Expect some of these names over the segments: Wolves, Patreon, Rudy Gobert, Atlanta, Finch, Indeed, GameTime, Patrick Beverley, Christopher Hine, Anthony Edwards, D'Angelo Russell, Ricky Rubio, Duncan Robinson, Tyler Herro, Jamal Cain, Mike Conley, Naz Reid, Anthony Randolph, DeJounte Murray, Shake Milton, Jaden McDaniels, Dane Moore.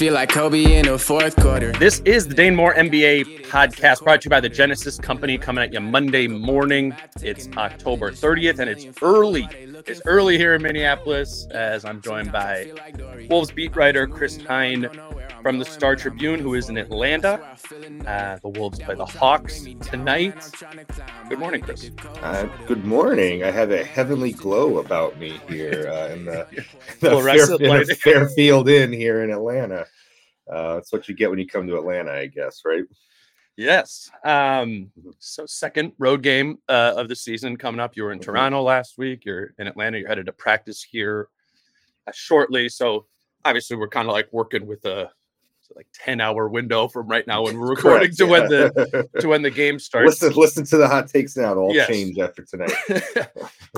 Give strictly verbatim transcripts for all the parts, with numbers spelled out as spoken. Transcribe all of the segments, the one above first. Feel like Kobe in the fourth quarter. This is the Dane Moore N B A podcast brought to you by the Genesis Company, coming at you Monday morning. It's October thirtieth, and it's early. It's early here in Minneapolis, as I'm joined by Wolves beat writer Chris Hine from the Star Tribune, who is in Atlanta. Uh, the Wolves play the Hawks tonight. Good morning, Chris. Uh, good morning. I have a heavenly glow about me here uh, in the, the, fair, in the Fairfield Inn here in Atlanta. Uh, that's what you get when you come to Atlanta, I guess, right? Yes. Um, so second road game uh, of the season coming up. You were in Toronto last week. You're in Atlanta. You're headed to practice here uh, shortly. So obviously we're kind of like working with a like ten hour window from right now when we're recording. Correct, to yeah. when the to when the game starts. Listen, listen to the hot takes now. It'll all yes. change after tonight.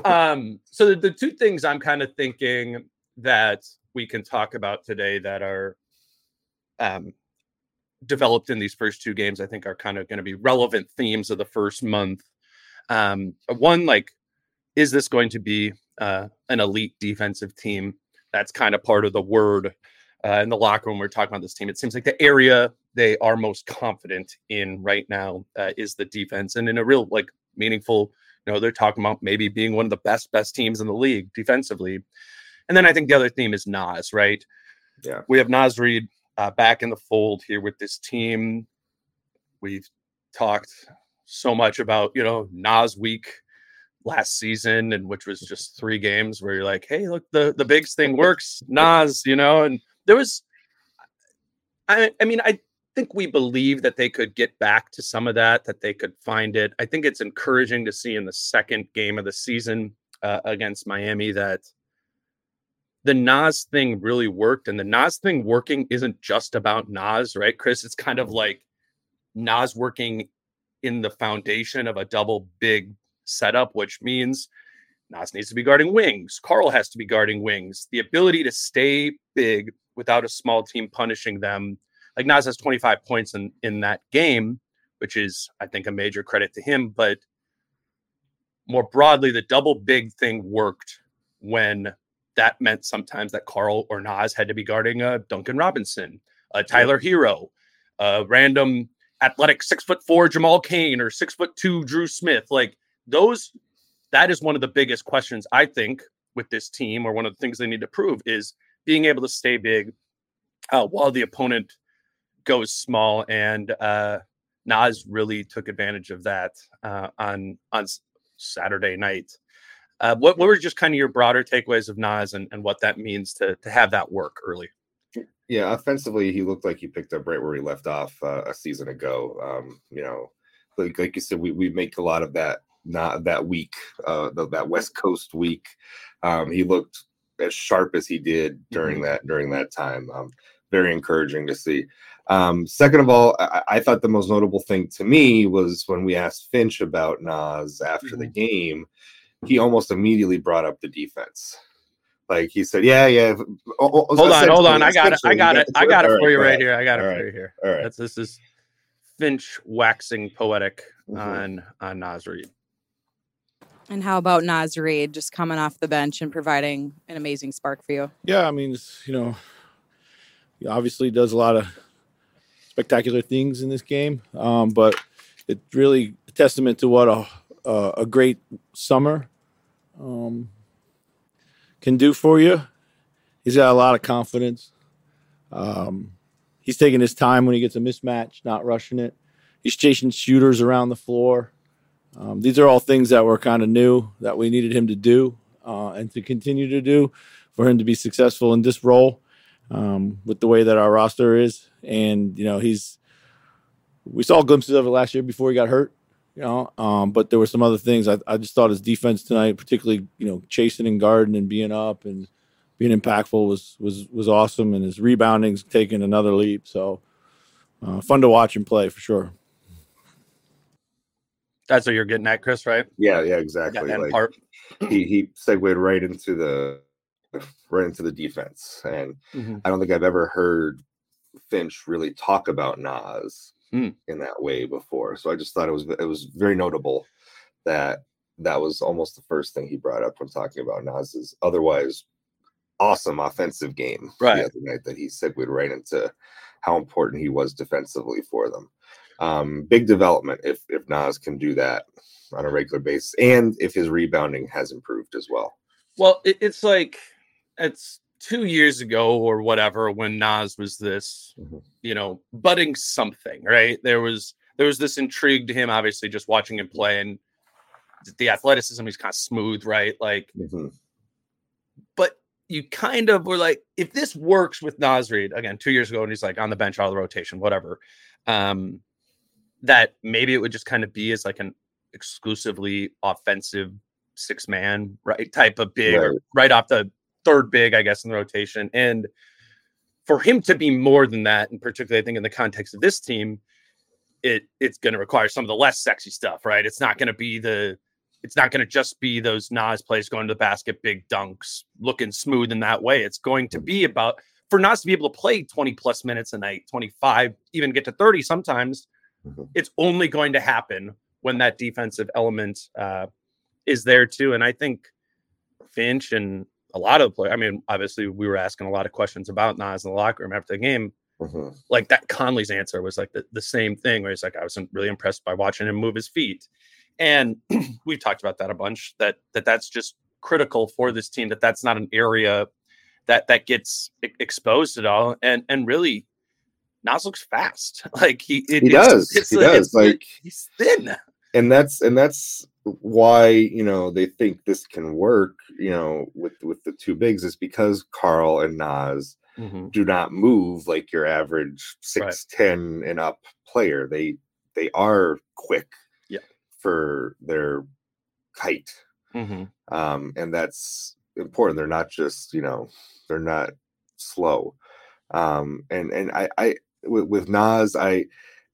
um, so the, the two things I'm kind of thinking that we can talk about today that are Um, developed in these first two games, I think, are kind of going to be relevant themes of the first month. Um, one, like, is this going to be uh, an elite defensive team? That's kind of part of the word uh, in the locker room. We're talking about this team. It seems like the area they are most confident in right now uh, is the defense, and in a real, like, meaningful. You know, they're talking about maybe being one of the best best teams in the league defensively. And then I think the other theme is Naz, right? Yeah, we have Naz Reid Uh, back in the fold here with this team. We've talked so much about, you know, Naz week last season, and which was just three games where you're like, hey, look, the, the bigs thing works, Naz, you know, and there was, I, I mean, I think we believe that they could get back to some of that, that they could find it. I think it's encouraging to see in the second game of the season uh, against Miami that the Naz thing really worked, and the Naz thing working isn't just about Naz, right, Chris? It's kind of like Naz working in the foundation of a double big setup, which means Naz needs to be guarding wings. Karl has to be guarding wings. The ability to stay big without a small team punishing them. Like, Naz has twenty-five points in, in that game, which is, I think, a major credit to him. But more broadly, the double big thing worked when that meant sometimes that Karl or Naz had to be guarding a Duncan Robinson, a Tyler Herro, a random athletic six foot four Jamal Cain or six foot two Dru Smith. Like, those, that is one of the biggest questions, I think, with this team, or one of the things they need to prove, is being able to stay big uh, while the opponent goes small. And uh, Naz really took advantage of that uh, on on Saturday night. Uh, what, what were just kind of your broader takeaways of Naz and, and what that means to to have that work early? Yeah, offensively, he looked like he picked up right where he left off uh, a season ago. Um, you know, like, like you said, we, we make a lot of that, not that week, uh, the, that West Coast week. Um, he looked as sharp as he did during mm-hmm. that during that time. Um, very encouraging to see. Um, second of all, I, I thought the most notable thing to me was when we asked Finch about Naz after mm-hmm. the game. He almost immediately brought up the defense. Like, he said, yeah, yeah. Oh, hold on, hold on. I got it. I got it. I got it for you right here. I got it for you here. All right. That's, this is Finch waxing poetic mm-hmm. on, on Naz Reid. And how about Naz Reid just coming off the bench and providing an amazing spark for you? Yeah, I mean, you know, he obviously does a lot of spectacular things in this game. Um, but it's really a testament to what a uh, a great summer um, can do for you. He's got a lot of confidence. Um, he's taking his time when he gets a mismatch, not rushing it. He's chasing shooters around the floor. Um, these are all things that were kind of new that we needed him to do uh, and to continue to do for him to be successful in this role um, with the way that our roster is. And, you know, he's we saw glimpses of it last year before he got hurt, you know, um, but there were some other things. I, I just thought his defense tonight, particularly, you know, chasing and guarding and being up and being impactful was was was awesome. And his rebounding's taken another leap. So uh, fun to watch him play for sure. That's what you're getting at, Chris, right? Yeah, yeah, exactly. Like, part. He he segued right into the right into the defense, and mm-hmm. I don't think I've ever heard Finch really talk about Naz mm. in that way before. So I just thought it was it was very notable that that was almost the first thing he brought up when talking about Naz's otherwise awesome offensive game right. the other night. That he segued right into how important he was defensively for them. Um, big development if if Naz can do that on a regular basis, and if his rebounding has improved as well. Well, it, it's like it's two years ago or whatever when Naz was this, mm-hmm. you know, budding something, right? There was there was this intrigue to him, obviously, just watching him play and the athleticism. He's kind of smooth, right? Like, mm-hmm. but you kind of were like, if this works with Naz Reid again, two years ago, and he's like on the bench, out of the rotation, whatever. Um, that maybe it would just kind of be as like an exclusively offensive six man, right. Type of big right. right off the third big, I guess, in the rotation. And for him to be more than that, and particularly I think in the context of this team, it it's going to require some of the less sexy stuff, right? It's not going to be the, it's not going to just be those Naz plays going to the basket, big dunks, looking smooth in that way. It's going to be about for Naz to be able to play twenty plus minutes a night, twenty-five, even get to thirty sometimes. It's only going to happen when that defensive element uh, is there too. And I think Finch and a lot of the players, I mean, obviously we were asking a lot of questions about Naz in the locker room after the game. Mm-hmm. Like that Conley's answer was like the, the same thing where he's like, I was really impressed by watching him move his feet. And we've talked about that a bunch, that, that that's just critical for this team, that that's not an area that, that gets exposed at all. And, and really, Naz looks fast. Like he, it, he does. It's, it's, he does. It's, like he's thin. And that's and that's why, you know, they think this can work, you know, with, with the two bigs is because Karl and Naz mm-hmm. do not move like your average six ten right. and up player. They they are quick yeah. for their height. Mm-hmm. Um, and that's important. They're not just, you know, they're not slow. Um, and, and I, I, with, with Naz, I,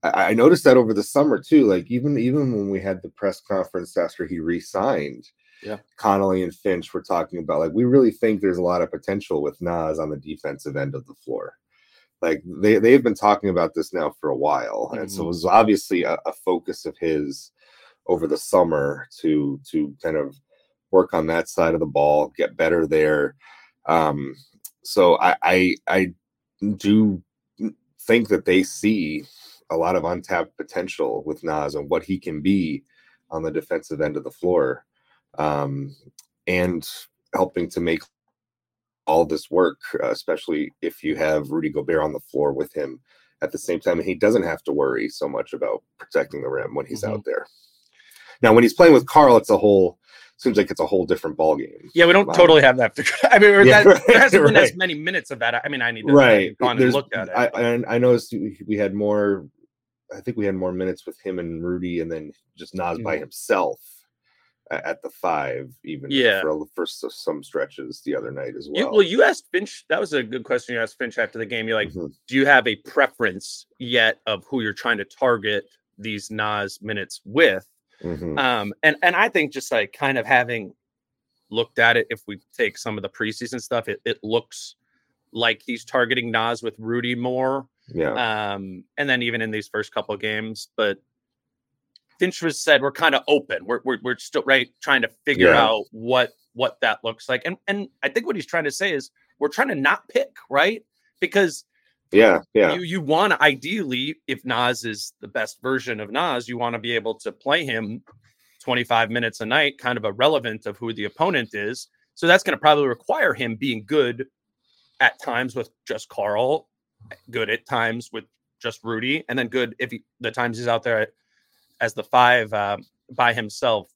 I noticed that over the summer too, like even, even when we had the press conference after he re-signed, yeah. Conley and Finch were talking about, like, we really think there's a lot of potential with Naz on the defensive end of the floor. Like they, they've been talking about this now for a while. Mm-hmm. And so it was obviously a, a focus of his over the summer to, to kind of work on that side of the ball, get better there. Um, so I, I, I do think that they see a lot of untapped potential with Naz and what he can be on the defensive end of the floor, um, and helping to make all this work, uh, especially if you have Rudy Gobert on the floor with him at the same time. And he doesn't have to worry so much about protecting the rim when he's mm-hmm. out there. Now, when he's playing with Karl, it's a whole seems like it's a whole different ballgame. Yeah, we don't wow. totally have that. Figured. I mean, yeah, that, right, there hasn't been right. as many minutes of that. I mean, I need to right. go on and look at it. I, I, I noticed we had more, I think we had more minutes with him and Rudy and then just Naz mm. by himself at the five, even yeah. for, for some stretches the other night as well. You, well, you asked Finch, that was a good question you asked Finch after the game. You're like, mm-hmm. do you have a preference yet of who you're trying to target these Naz minutes with? Mm-hmm. Um, and, and I think just like kind of having looked at it, if we take some of the preseason stuff, it, it looks like he's targeting Naz with Rudy more. Yeah. Um, and then even in these first couple of games, but Finch was said, we're kind of open. We're, we're, we're still right. Trying to figure yeah. out what, what that looks like. And, and I think what he's trying to say is we're trying to not pick, right? Because Yeah, yeah. You you want to ideally, if Naz is the best version of Naz, you want to be able to play him twenty-five minutes a night, kind of irrelevant of who the opponent is. So that's going to probably require him being good at times with just Karl, good at times with just Rudy, and then good if he, the times he's out there as the five uh, by himself.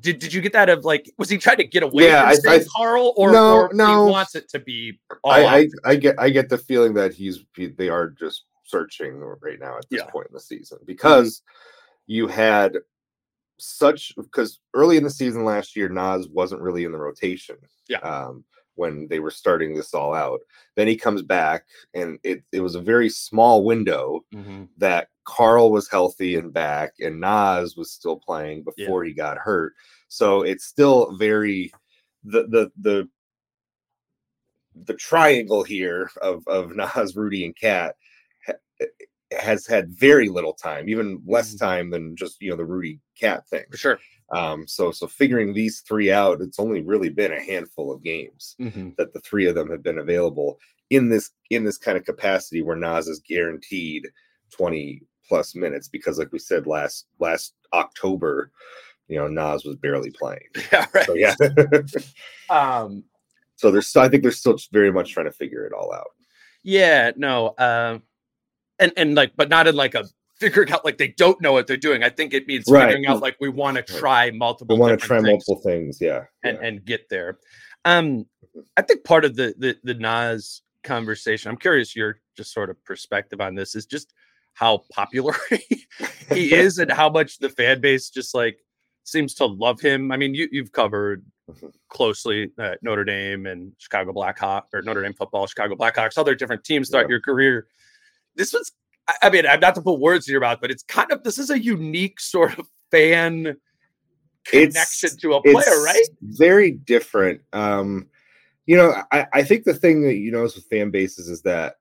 Did did you get that of like, was he trying to get away yeah, from I, I, Karl or, no, or no. he wants it to be all I, I, I get I get the feeling that he's they are just searching right now at this yeah. point in the season, because you had such because early in the season last year, Naz wasn't really in the rotation. Yeah. Um, when they were starting this all out. Then he comes back, and it, it was a very small window mm-hmm. that Karl was healthy and back, and Naz was still playing before yeah. he got hurt. So it's still very the the the the triangle here of, of Naz, Rudy, and Cat ha- has had very little time, even less time than just, you know, the Rudy Cat thing. For sure. Um, so, so figuring these three out, it's only really been a handful of games mm-hmm. that the three of them have been available in this, in this kind of capacity where Naz is guaranteed twenty plus minutes, because like we said, last, last October, you know, Naz was barely playing. Yeah. Right. So, yeah. um, so there's, I think they're still very much trying to figure it all out. Yeah, no. Um, and, and like, but not in like a, figuring out like they don't know what they're doing. I think it means right. figuring out like we want to try multiple we want to try things multiple things yeah and yeah. and get there. um I think part of the, the the Naz conversation, I'm curious your just sort of perspective on this, is just how popular he is and how much the fan base just like seems to love him. I mean, you you've covered closely uh, Notre Dame and Chicago Blackhawks, or Notre Dame football, Chicago Blackhawks, other different teams throughout yeah. your career. This one's, I mean, I'm not to put words in your mouth, but it's kind of, this is a unique sort of fan connection it's, to a player, it's right? Very different. Um, you know, I, I think the thing that you notice with fan bases is that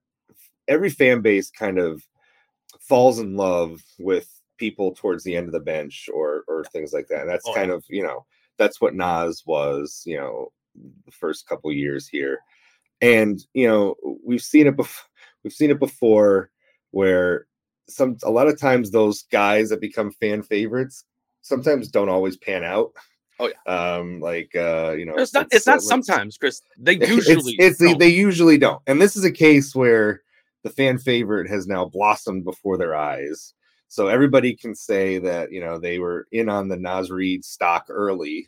every fan base kind of falls in love with people towards the end of the bench or or things like that. And that's oh, kind yeah. of, you know, that's what Naz was, you know, the first couple years here. And, you know, we've seen it before. We've seen it before. Where some a lot of times those guys that become fan favorites sometimes don't always pan out. Oh yeah, um, like uh, you know, it's not. It's, it's not uh, sometimes, Chris. They usually it's, it's don't. They usually don't. And this is a case where the fan favorite has now blossomed before their eyes, so everybody can say that, you know, they were in on the Naz Reid stock early,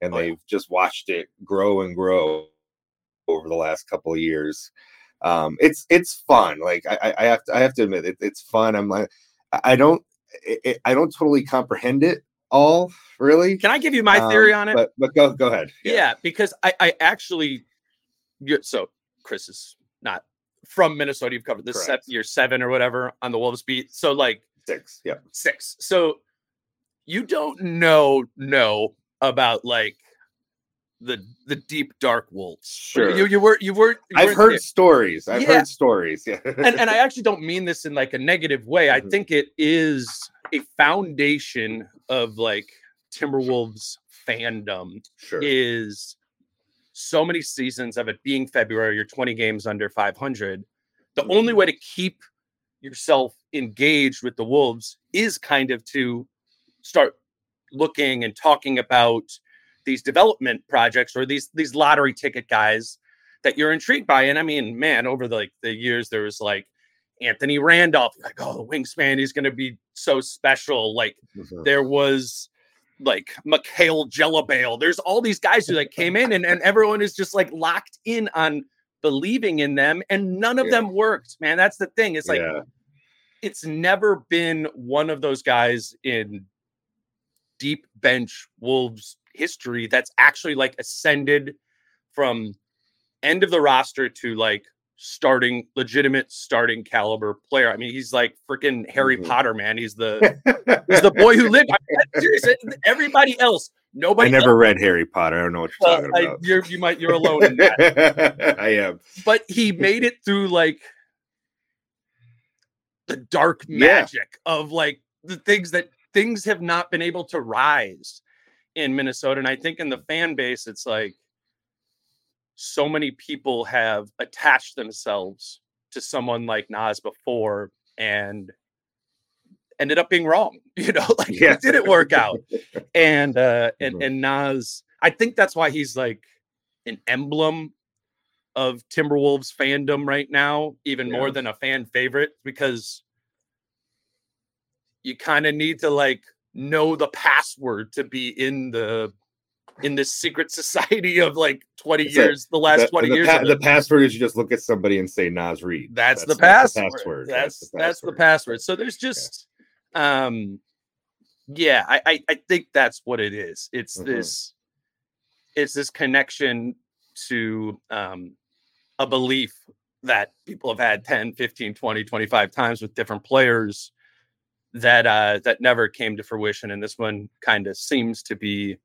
and oh, they've yeah. just watched it grow and grow over the last couple of years. Um, it's it's fun. Like I, I have to, I have to admit, it, it's fun. I'm like, I don't, it, I don't totally comprehend it all, really. Can I give you my theory um, on it? But, but go go ahead. Yeah, yeah, because I I actually, you're, so Chris is not from Minnesota. You've covered this se- year seven or whatever on the Wolves beat. So like six, yeah, six. So you don't know know about like. The the deep dark Wolves. Sure, you you were you were. You I've heard there. stories. I've yeah. heard stories. Yeah, and and I actually don't mean this in like a negative way. I mm-hmm. think it is a foundation of like Timberwolves fandom. Sure, is so many seasons of it being February. You're twenty games under five hundred. The mm-hmm. only way to keep yourself engaged with the Wolves is kind of to start looking and talking about these development projects or these these lottery ticket guys that you're intrigued by. And I mean, man, over the, like the years, there was like Anthony Randolph, like, oh, the wingspan, he's going to be so special. Like mm-hmm. there was like Nickeil Alexander-Walker. There's all these guys who like came in and, and everyone is just like locked in on believing in them. And none of yeah. them worked, man. That's the thing. It's like, yeah. it's never been one of those guys in deep bench Wolves history that's actually like ascended from end of the roster to like starting, legitimate starting caliber player. I mean, he's like freaking Harry mm-hmm. Potter, man. He's the he's the boy who lived. I mean, everybody else, nobody. I never else. read Harry Potter. I don't know what you're uh, talking about. I, you're, you might you're alone in that. I am. But he made it through like the dark magic yeah. of like the things that things have not been able to rise in Minnesota. And I think in the fan base, it's like so many people have attached themselves to someone like Naz before and ended up being wrong. You know, like yeah. it didn't work out. And, uh, and, and Naz, I think that's why he's like an emblem of Timberwolves fandom right now, even yeah. more than a fan favorite, because you kind of need to like know the password to be in the, in this secret society of like twenty it's years, a, the last the, twenty the years. Pa- the password is you just look at somebody and say Naz Reid. That's, that's, the, that's password. the password. That's, that's, the, password. that's the password. So there's just, yeah. um, yeah, I, I, I think that's what it is. It's mm-hmm. this, it's this connection to um, a belief that people have had ten, fifteen, twenty, twenty-five times with different players that, uh, that never came to fruition. And this one kind of seems to be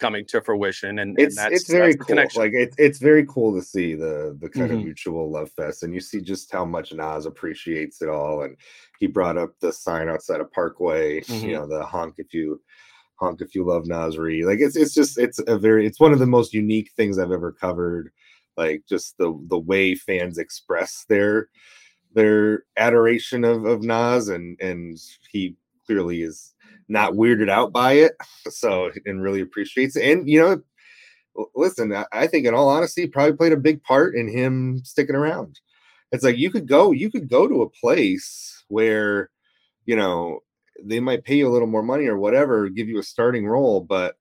coming to fruition, and it's, and that's, it's very that's cool. Connection. Like it, it's very cool to see the the kind mm-hmm. of mutual love fest, and you see just how much Naz appreciates it all. And he brought up the sign outside of Parkway, mm-hmm. you know, the honk if you honk if you love Naz Reid. Like it's it's just it's a very it's one of the most unique things I've ever covered. Like just the the way fans express their their adoration of of Naz, and and he clearly is not weirded out by it, so and really appreciates it. And you know, listen, I, I think in all honesty, probably played a big part in him sticking around. It's like you could go, you could go to a place where you know they might pay you a little more money or whatever, give you a starting role, but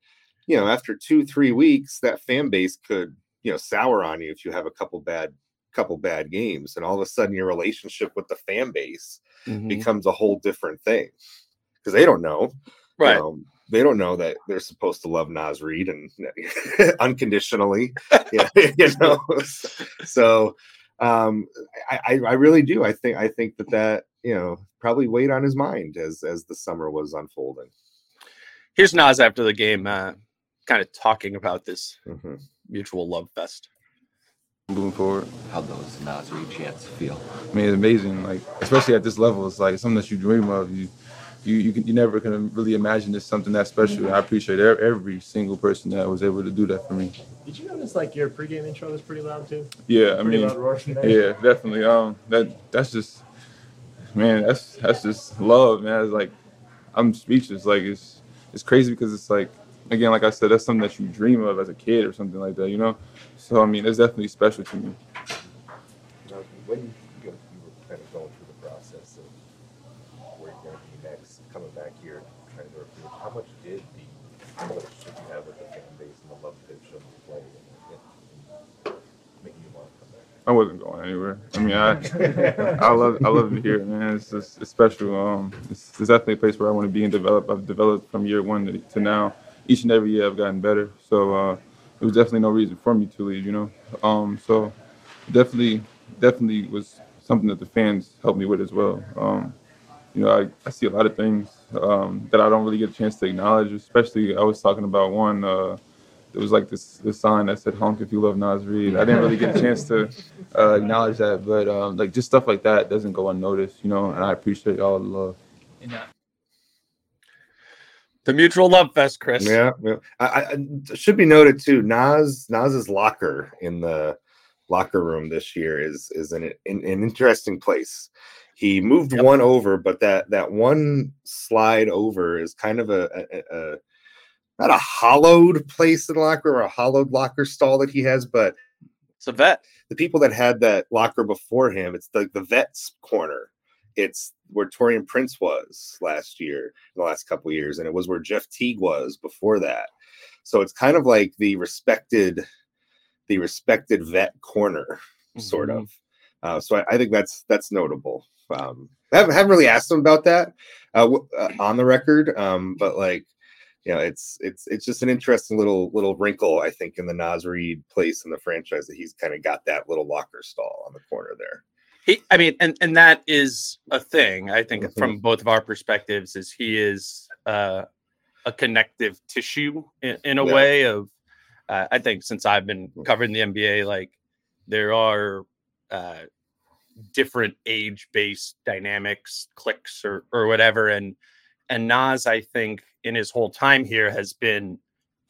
you know, after two, three weeks, that fan base could you know sour on you if you have a couple bad, couple bad games, and all of a sudden your relationship with the fan base mm-hmm. becomes a whole different thing. Because they don't know, right? You know, they don't know that they're supposed to love Naz Reid and unconditionally, yeah, you know. So, um, I, I really do. I think I think that that you know probably weighed on his mind as as the summer was unfolding. Here's Naz after the game, uh, kind of talking about this mm-hmm. mutual love fest. Moving forward, how does Naz Reid chants feel? I mean, it's amazing. Like especially at this level, it's like something that you dream of. You. You you can, you never can really imagine this something that special. I appreciate every single person that was able to do that for me. Did you notice like your pregame intro was pretty loud too? Yeah, I pretty mean, loud yeah, definitely. Um, that that's just, man, that's that's just love, man. It's like, I'm speechless. Like it's it's crazy because it's like, again, like I said, that's something that you dream of as a kid or something like that, you know. So I mean, it's definitely special to me. When you were kind of going through the process of coming back here trying to recruit, how much did the relationship you have with the fan base and the love pitch of the play and making you want to come back? I wasn't going anywhere. I mean, I I love I love it here, man. It's just it's special. Um, it's, it's definitely a place where I want to be and develop. I've developed from year one to, to now. Each and every year I've gotten better. So uh, there was definitely no reason for me to leave, you know. Um, so definitely, definitely was something that the fans helped me with as well. Um, You know, I, I see a lot of things um, that I don't really get a chance to acknowledge, especially I was talking about one, uh, there was like this, this sign that said, honk if you love Naz Reid. I didn't really get a chance to uh, acknowledge that, but um, like just stuff like that doesn't go unnoticed, you know, and I appreciate all the love. The mutual love fest, Chris. Yeah, yeah. I, I, it should be noted too, Naz, Naz's locker in the locker room this year is, is an, an, an interesting place. He moved yep. one over, but that, that one slide over is kind of a, a, a not a hollowed place in the locker room, or a hollowed locker stall that he has, but it's a vet. The people that had that locker before him, it's the, the vet's corner. It's where Taurean Prince was last year, in the last couple of years, and it was where Jeff Teague was before that. So it's kind of like the respected the respected vet corner, mm-hmm. sort of. Uh, so I, I think that's that's notable. Um, I haven't, haven't really asked him about that uh, w- uh, on the record, um, but like, you know, it's it's it's just an interesting little little wrinkle, I think, in the Naz Reid place in the franchise that he's kind of got that little locker stall on the corner there. He, I mean, and and that is a thing, I think, mm-hmm. from both of our perspectives, is he is uh, a connective tissue in, in a yeah. way of, uh, I think, since I've been covering the N B A, like there are. Uh, different age-based dynamics, cliques, or or whatever, and and Naz, I think, in his whole time here has been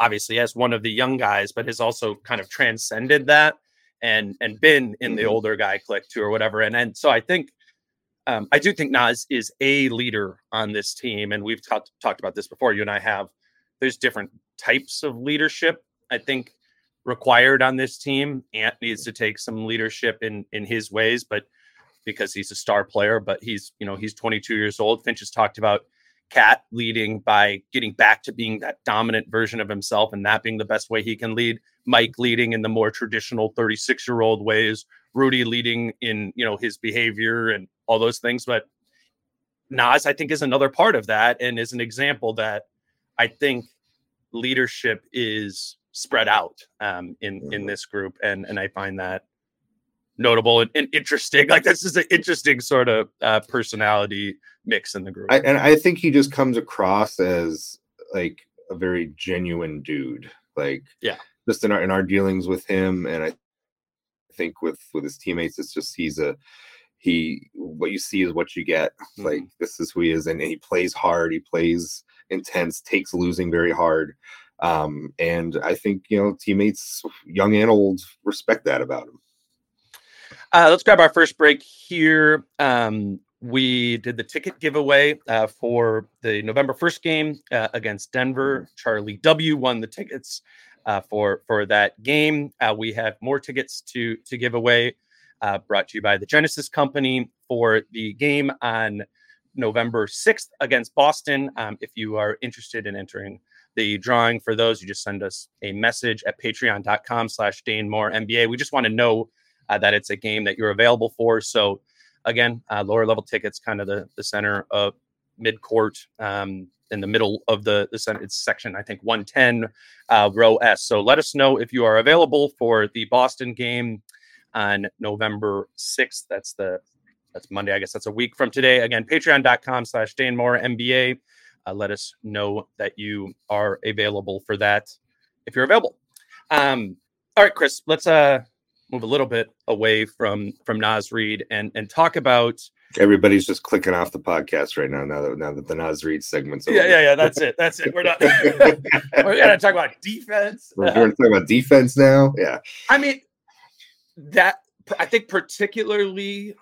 obviously as one of the young guys, but has also kind of transcended that and and been in the older guy clique too or whatever. And and so I think um, I do think Naz is a leader on this team. And we've t- talked about this before. You and I have. There's different types of leadership, I think, required on this team. Ant needs to take some leadership in in his ways, but because he's a star player, but he's, you know, he's twenty-two years old. Finch has talked about Cat leading by getting back to being that dominant version of himself and that being the best way he can lead. Mike leading in the more traditional thirty-six-year-old ways. Rudy leading in, you know, his behavior and all those things. But Naz, I think, is another part of that and is an example that I think leadership is spread out um, in, in this group. And, and I find that notable and, and interesting. Like, this is an interesting sort of uh, personality mix in the group. I, and I think he just comes across as like a very genuine dude, like, yeah, just in our, in our dealings with him. And I think with, with his teammates, it's just, he's a, he, what you see is what you get. Mm-hmm. Like, this is who he is. And he plays hard. He plays intense, takes losing very hard. Um, and I think, you know, teammates, young and old, respect that about him. Uh, let's grab our first break here. Um, we did the ticket giveaway uh, for the November first game uh, against Denver. Charlie W. won the tickets uh, for, for that game. Uh, we have more tickets to, to give away, uh, brought to you by the Genesis Company for the game on November sixth against Boston. Um, if you are interested in entering the drawing for those, you just send us a message at patreon.com slash Dane Moore N B A. We just want to know uh, that it's a game that you're available for. So again, uh, lower level tickets, kind of the, the center of mid court, um, in the middle of the, the center. It's section, I think, one ten uh, row S. So let us know if you are available for the Boston game on November sixth. That's the, that's Monday. I guess that's a week from today. Again, patreon.com slash Dane Moore N B A. Uh, let us know that you are available for that, if you're available. Um, all right, Chris, let's uh, move a little bit away from from Naz Reid and and talk about. Everybody's just clicking off the podcast right now. Now that now that the Naz Reid segment's over. Yeah, yeah, yeah. That's it. That's it. We're not. We're gonna talk about defense. We're gonna talk about defense now. Yeah. I mean, that I think particularly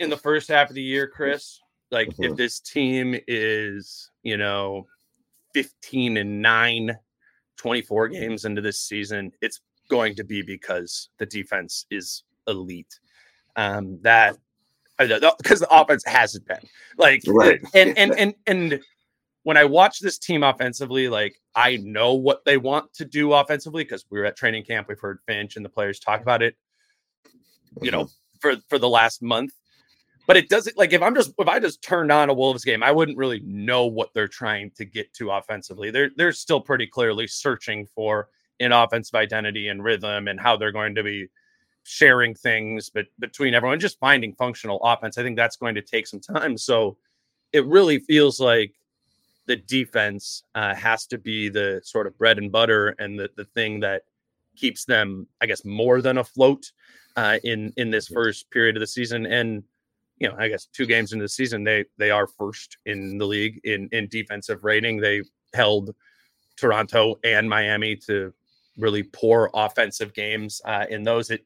in the first half of the year, Chris. Like, mm-hmm. if this team is, you know, fifteen and nine, twenty-four games into this season, it's going to be because the defense is elite. Um, that because the offense hasn't been like, right. and, and, and, and when I watch this team offensively, like, I know what they want to do offensively. 'Cause we were at training camp, we've heard Finch and the players talk about it, you know, for, for the last month. But it doesn't, like, if I'm just, if I just turned on a Wolves game, I wouldn't really know what they're trying to get to offensively. They're, they're still pretty clearly searching for an offensive identity and rhythm and how they're going to be sharing things, but between everyone, just finding functional offense. I think that's going to take some time. So it really feels like the defense uh, has to be the sort of bread and butter and the, the thing that keeps them, I guess, more than afloat uh, in, in this first period of the season. And, you know, I guess two games into the season, they they are first in the league in, in defensive rating. They held Toronto and Miami to really poor offensive games uh, in those. It,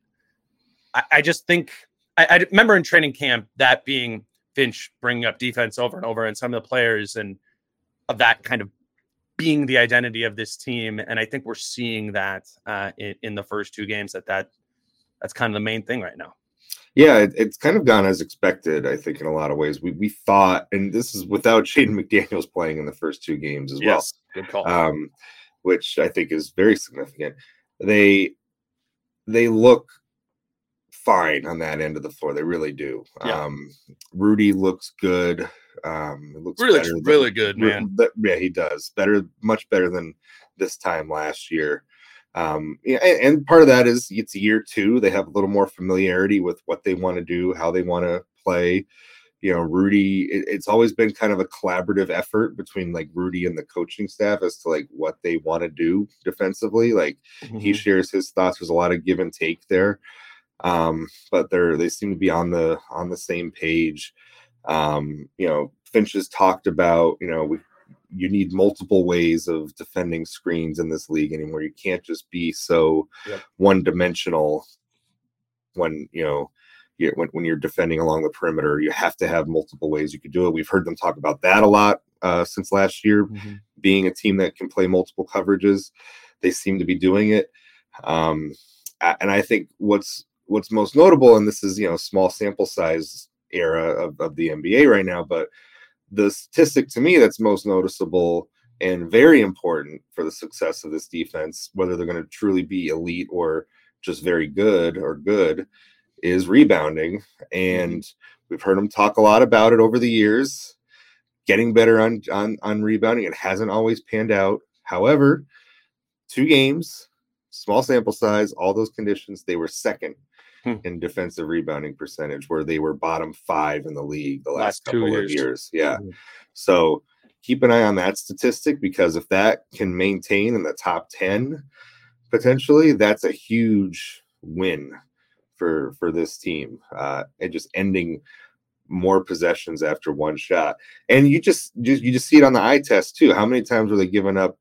I, I just think I, I remember in training camp that being Finch bringing up defense over and over and some of the players and of that kind of being the identity of this team. And I think we're seeing that uh, in, in the first two games that, that that's kind of the main thing right now. Yeah, it, it's kind of gone as expected, I think, in a lot of ways. We we thought, and this is without Jaden McDaniels playing in the first two games as yes, well, good call. Um, which I think is very significant. They they look fine on that end of the floor. They really do. Yeah. Um, Rudy looks good. Um, it looks really, than, really good, man. Yeah, he does. Better, much better than this time last year. Um, yeah, and part of that is it's year two. They have a little more familiarity with what they want to do, how they want to play. You know, Rudy, it, it's always been kind of a collaborative effort between like Rudy and the coaching staff as to like what they want to do defensively. Like mm-hmm. he shares his thoughts. There's a lot of give and take there. Um, but they're, they seem to be on the, on the same page. Um, you know, Finch has talked about, you know, we you need multiple ways of defending screens in this league anymore. You can't just be so yep. one dimensional when, you know, you, when, when you're defending along the perimeter, you have to have multiple ways you could do it. We've heard them talk about that a lot uh, since last year, mm-hmm. being a team that can play multiple coverages. They seem to be doing it. Um, and I think what's, what's most notable, and this is, you know, small sample size era of, of the N B A right now, but the statistic to me that's most noticeable and very important for the success of this defense, whether they're going to truly be elite or just very good or good, is rebounding. And we've heard him talk a lot about it over the years, getting better on, on, on rebounding. It hasn't always panned out. However, two games, small sample size, all those conditions, they were second hmm. in defensive rebounding percentage, where they were bottom five in the league the last, last couple years. of years. Yeah. Mm-hmm. So keep an eye on that statistic, because if that can maintain in the top ten, potentially, that's a huge win for, for this team. Uh, and just ending more possessions after one shot. And you just, just, you just see it on the eye test too. How many times were they giving up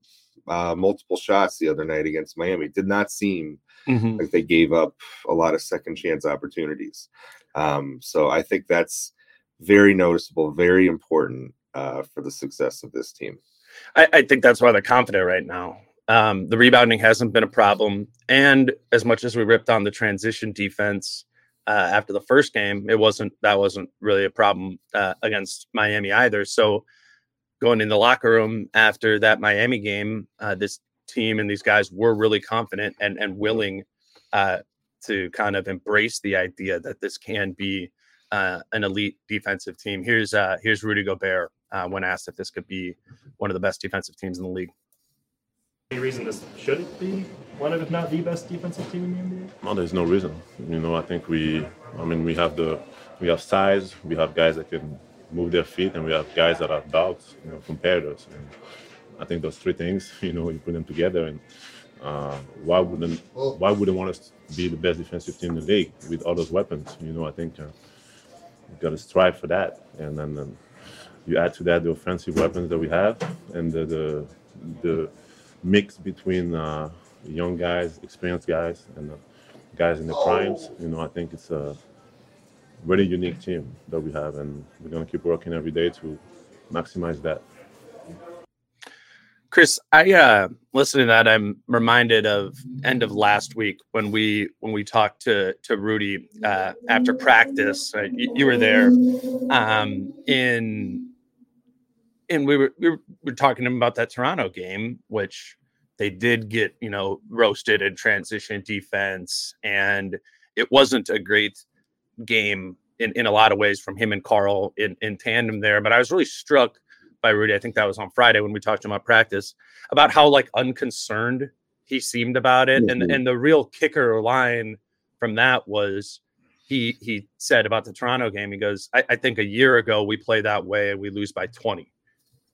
Uh, multiple shots the other night against Miami? Did not seem mm-hmm. like they gave up a lot of second chance opportunities. Um, so I think that's very noticeable, very important uh, for the success of this team. I, I think that's why they're confident right now. Um, the rebounding hasn't been a problem. And as much as we ripped on the transition defense uh, after the first game, it wasn't, that wasn't really a problem uh, against Miami either. So going in the locker room after that Miami game, uh, this team and these guys were really confident and, and willing uh, to kind of embrace the idea that this can be uh, an elite defensive team. Here's uh, here's Rudy Gobert uh, when asked if this could be one of the best defensive teams in the league. Any reason this shouldn't be one of, if not the best defensive team in the N B A? No, there's no reason. You know, I think we, I mean, we have the, we have size, we have guys that can move their feet, and we have guys that are dogs, you know, competitors. And I think those three things, you know, you put them together, and uh, why wouldn't why wouldn't want us to be the best defensive team in the league with all those weapons? You know, I think uh, we've got to strive for that, and then um, you add to that the offensive weapons that we have, and the the, the mix between uh, young guys, experienced guys, and uh, guys in their primes. You know, I think it's a uh, really unique team that we have, and we're going to keep working every day to maximize that. Chris, I uh, listening to that, I'm reminded of end of last week when we when we talked to to Rudy uh, after practice. Uh, you, you were there, um, in and we were we were talking to him about that Toronto game, which they did get, you know, roasted in transition defense, and it wasn't a great game in, in a lot of ways from him and Karl in, in tandem there. But I was really struck by Rudy. I think that was on Friday when we talked to him about practice, about how like unconcerned he seemed about it. Mm-hmm. And and the real kicker line from that was he he said about the Toronto game, he goes, I, I think a year ago we play that way and we lose by twenty.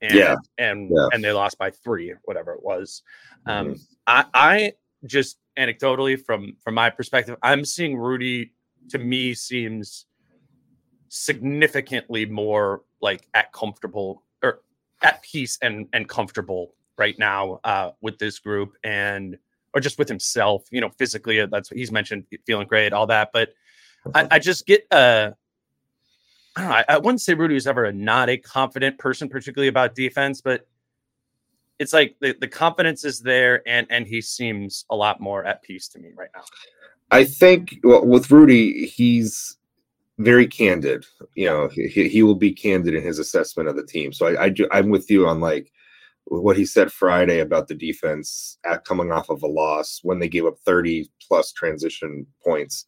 And yeah. and yeah. and they lost by three, whatever it was. Mm-hmm. Um I I just anecdotally from from my perspective, I'm seeing Rudy, to me, seems significantly more like at comfortable or at peace and and comfortable right now uh, with this group, and or just with himself, you know, physically. That's what he's mentioned, feeling great, all that. But I, I just get uh, I don't know. I, I wouldn't say Rudy was ever a not a confident person, particularly about defense, but it's like the, the confidence is there, and and he seems a lot more at peace to me right now. I think well, with Rudy, he's very candid. You know, he, he will be candid in his assessment of the team. So I, I do, I'm with you on like what he said Friday about the defense at coming off of a loss when they gave up thirty plus transition points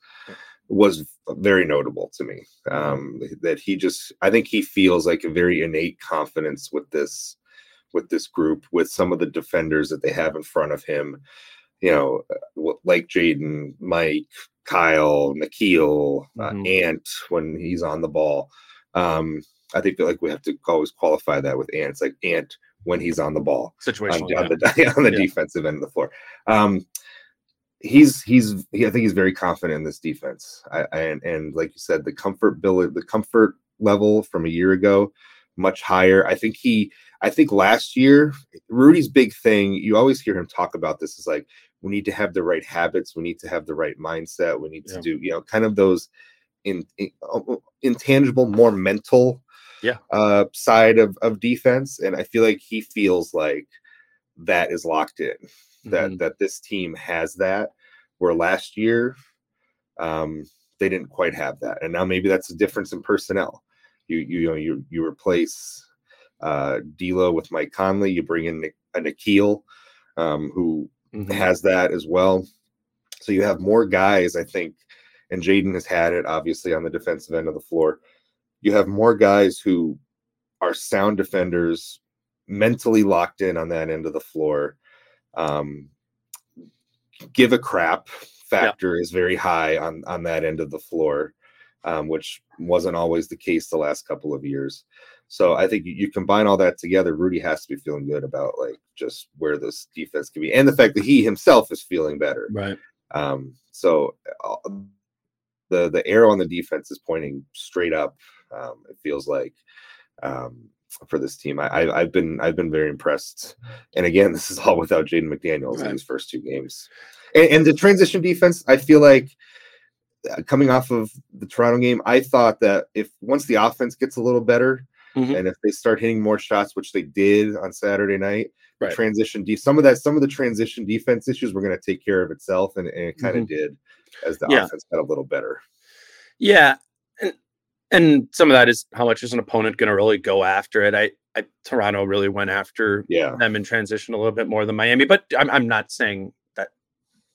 was very notable to me. Um, that he just, I think he feels like a very innate confidence with this, with this group, with some of the defenders that they have in front of him. You know, like Jaden, Mike, Kyle, Nickeil, uh, mm-hmm. Ant when he's on the ball. Um, I think like we have to always qualify that with Ant. It's like Ant when he's on the ball, situational on, on yeah. the on the yeah. defensive end of the floor. Um, he's he's he, I think he's very confident in this defense. I, I, and and like you said, the comfort bill, the comfort level from a year ago, much higher. I think he. I think last year, Rudy's big thing. You always hear him talk about this. Is like we need to have the right habits. We need to have the right mindset. We need to yeah. do, you know, kind of those in, in, intangible, more mental yeah. uh, side of, of defense. And I feel like he feels like that is locked in, that, mm-hmm. that this team has that, where last year um, they didn't quite have that. And now maybe that's a difference in personnel. You, you, you know, you, you replace uh, D'Lo with Mike Conley, you bring in a Nickeil um, who mm-hmm. has that as well. So you have more guys, I think, and Jaden has had it obviously on the defensive end of the floor. You have more guys who are sound defenders, mentally locked in on that end of the floor. Um, give a crap factor yeah. is very high on, on that end of the floor. Um, which wasn't always the case the last couple of years. So I think you, you combine all that together, Rudy has to be feeling good about like just where this defense can be, and the fact that he himself is feeling better. Right. Um, so uh, the the arrow on the defense is pointing straight up. Um, it feels like um, for this team, I, I, I've been I've been very impressed. And again, this is all without Jaden McDaniels right. in these first two games, and, and the transition defense. I feel like. Coming off of the Toronto game, I thought that if once the offense gets a little better mm-hmm. and if they start hitting more shots, which they did on Saturday night, right. transition de- some of that, some of the transition defense issues were going to take care of itself. And, and it kind of mm-hmm. did as the yeah. offense got a little better. Yeah. And, and some of that is how much is an opponent going to really go after it? I, I Toronto really went after yeah. them in transition a little bit more than Miami, but I'm, I'm not saying that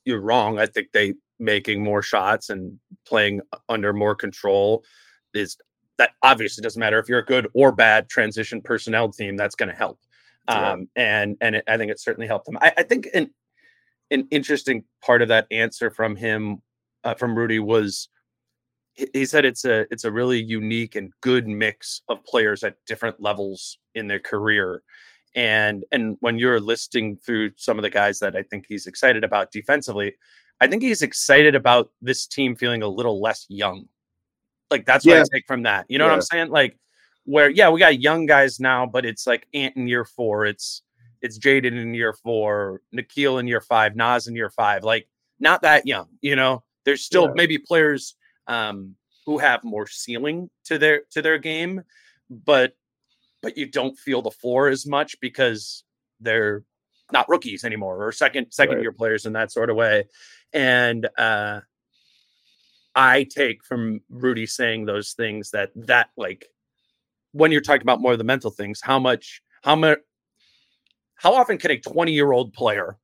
you're wrong. I think they, making more shots and playing under more control is that obviously doesn't matter if you're a good or bad transition personnel team, that's going to help. Yeah. Um, and, and it, I think it certainly helped them. I, I think an, an interesting part of that answer from him, uh, from Rudy was he, he said, it's a, it's a really unique and good mix of players at different levels in their career. And, and when you're listing through some of the guys that I think he's excited about defensively, I think he's excited about this team feeling a little less young. Like, that's what yeah. I take from that. You know yeah. what I'm saying? Like, where, yeah, we got young guys now, but it's like Ant in year four. It's it's Jaden in year four, Nickeil in year five, Naz in year five. Like, not that young, you know? There's still yeah. maybe players um, who have more ceiling to their to their game, but but you don't feel the floor as much because they're not rookies anymore or second second right. year players in that sort of way. And uh, I take from Rudy saying those things that that like when you're talking about more of the mental things, how much, how much, how often can a twenty year old player,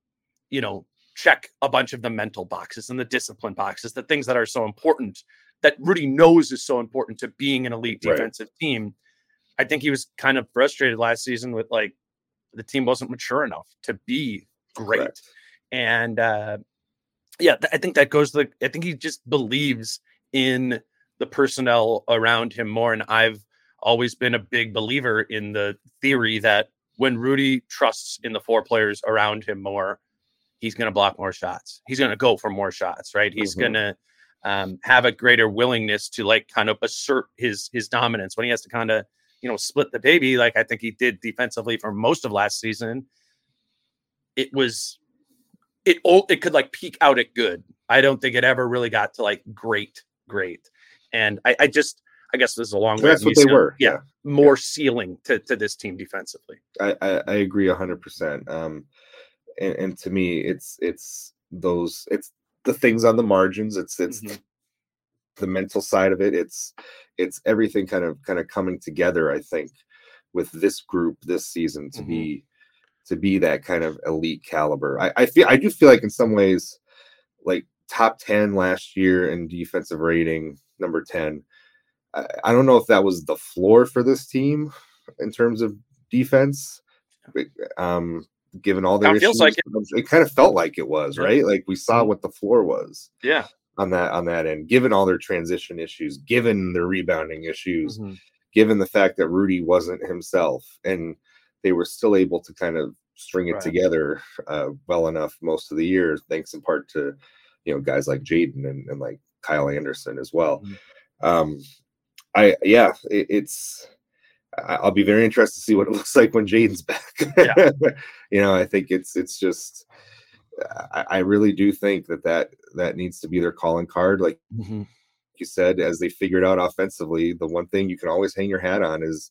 you know, check a bunch of the mental boxes and the discipline boxes, the things that are so important that Rudy knows is so important to being an elite defensive right. team. I think he was kind of frustrated last season with like the team wasn't mature enough to be great. Correct. And, uh, Yeah, I think that goes to the, I think he just believes in the personnel around him more. And I've always been a big believer in the theory that when Rudy trusts in the four players around him more, he's going to block more shots. He's going to go for more shots, right? He's mm-hmm. going to um, have a greater willingness to like kind of assert his his dominance when he has to kind of, you know, split the baby. Like I think he did defensively for most of last season. It was... It it could like peak out at good. I don't think it ever really got to like great, great. And I, I just, I guess this is a long way. That's what they were. Yeah. More ceiling to, to this team defensively. I, I, I agree a hundred percent. Um, and, and to me, it's, it's those, it's the things on the margins. It's, it's mm-hmm. the mental side of it. It's, it's everything kind of, kind of coming together, I think, with this group this season to mm-hmm. be, to be that kind of elite caliber. I, I feel, I do feel like in some ways, like top ten last year in defensive rating, number ten, I, I don't know if that was the floor for this team in terms of defense, um, given all their issues, feels like it. It kind of felt like it was, yeah. right? Like we saw what the floor was yeah. on that, on that end, given all their transition issues, given their rebounding issues, mm-hmm. given the fact that Rudy wasn't himself and, they were still able to kind of string it right. together uh, well enough most of the year, thanks in part to, you know, guys like Jaden and, and like Kyle Anderson as well. Mm-hmm. Um, I, yeah, it, it's, I'll be very interested to see what it looks like when Jaden's back. Yeah. You know, I think it's, it's just, I, I really do think that, that that needs to be their calling card. Like mm-hmm. you said, as they figured out offensively, the one thing you can always hang your hat on is,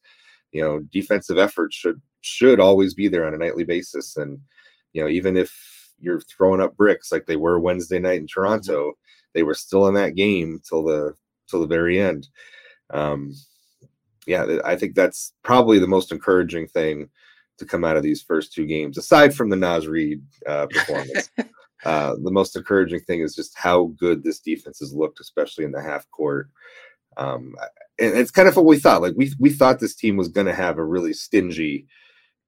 you know, defensive effort should should always be there on a nightly basis. And, you know, even if you're throwing up bricks like they were Wednesday night in Toronto, mm-hmm. they were still in that game till the till the very end. Um, yeah, I think that's probably the most encouraging thing to come out of these first two games, aside from the Naz Reid uh, performance. uh, the most encouraging thing is just how good this defense has looked, especially in the half court. Um, and it's kind of what we thought. Like we we thought this team was going to have a really stingy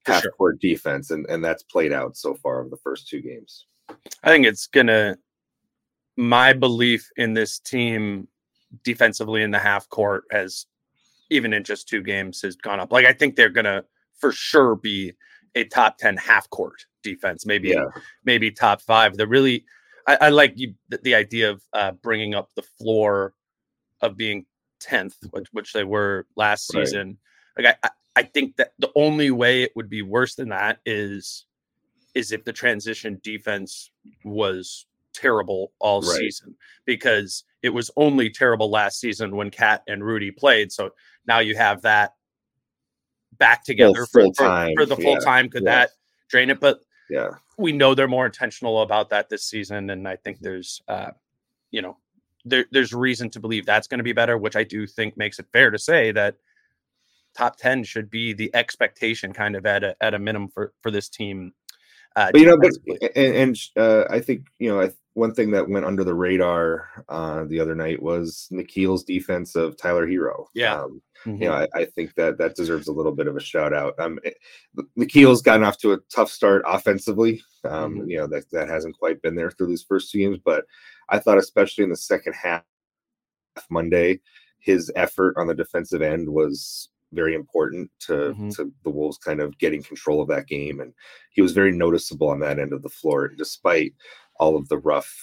half court sure. defense, and, and that's played out so far in the first two games. I think it's going to – my belief in this team defensively in the half court has, even in just two games, has gone up. Like I think they're going to – for sure be a top ten half court defense, maybe, yeah. maybe top five. They're really, I, I like you, the, the idea of uh, bringing up the floor of being tenth, which, which they were last right. season. Like I, I think that the only way it would be worse than that is, is if the transition defense was terrible all right. season, because it was only terrible last season when Cat and Rudy played. So now you have that back together for, for, for the full yeah. time. Could yeah. that drain it? But yeah, we know they're more intentional about that this season. And I think there's, uh, you know, there, there's reason to believe that's going to be better, which I do think makes it fair to say that top ten should be the expectation kind of at a, at a minimum for, for this team. Uh, but, you know, but, and, and uh, I think, you know, I, one thing that went under the radar uh, the other night was Nickeil's defense of Tyler Herro. Yeah. Um, Mm-hmm. You know, I, I think that that deserves a little bit of a shout out. Um, Nickeil's gotten off to a tough start offensively. Um, mm-hmm. You know, that, that hasn't quite been there through these first two games, but I thought especially in the second half Monday, his effort on the defensive end was very important to, mm-hmm. to the Wolves kind of getting control of that game. And he was very noticeable on that end of the floor, despite all of the rough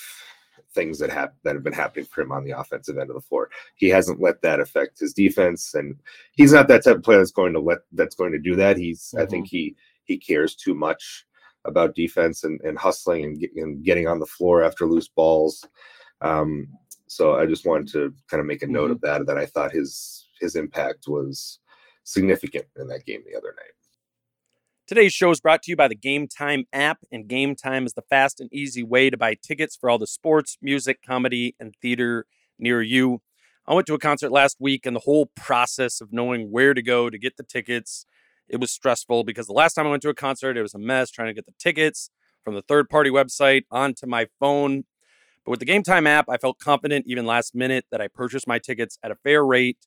things that have that have been happening for him on the offensive end of the floor. He hasn't let that affect his defense, and he's not that type of player that's going to let that's going to do that. He's mm-hmm. I think he he cares too much about defense and, and hustling and, get, and getting on the floor after loose balls. Um, so I just wanted to kind of make a note mm-hmm. of that. That I thought his his impact was significant in that game the other night. Today's show is brought to you by the GameTime app, and GameTime is the fast and easy way to buy tickets for all the sports, music, comedy, and theater near you. I went to a concert last week, and the whole process of knowing where to go to get the tickets, it was stressful because the last time I went to a concert, it was a mess trying to get the tickets from the third-party website onto my phone. But with the GameTime app, I felt confident even last minute that I purchased my tickets at a fair rate,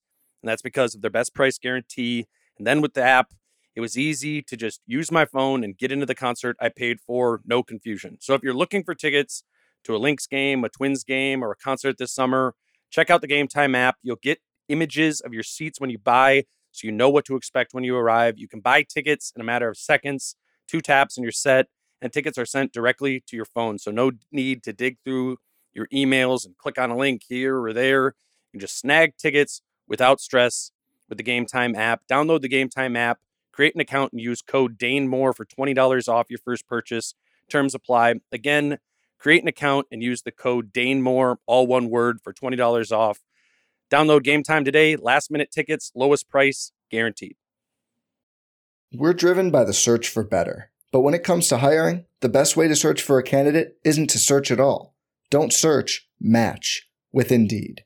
and that's because of their best price guarantee. And then with the app, it was easy to just use my phone and get into the concert I paid for, no confusion. So if you're looking for tickets to a Lynx game, a Twins game, or a concert this summer, check out the GameTime app. You'll get images of your seats when you buy, so you know what to expect when you arrive. You can buy tickets in a matter of seconds, two taps and you're set, and tickets are sent directly to your phone. So no need to dig through your emails and click on a link here or there. You can just snag tickets without stress with the GameTime app. Download the GameTime app. Create an account and use code Dane Moore for twenty dollars off your first purchase. Terms apply. Again, create an account and use the code Dane Moore, all one word, for twenty dollars off. Download GameTime today. Last minute tickets, lowest price, guaranteed. We're driven by the search for better. But when it comes to hiring, the best way to search for a candidate isn't to search at all. Don't search, match with Indeed.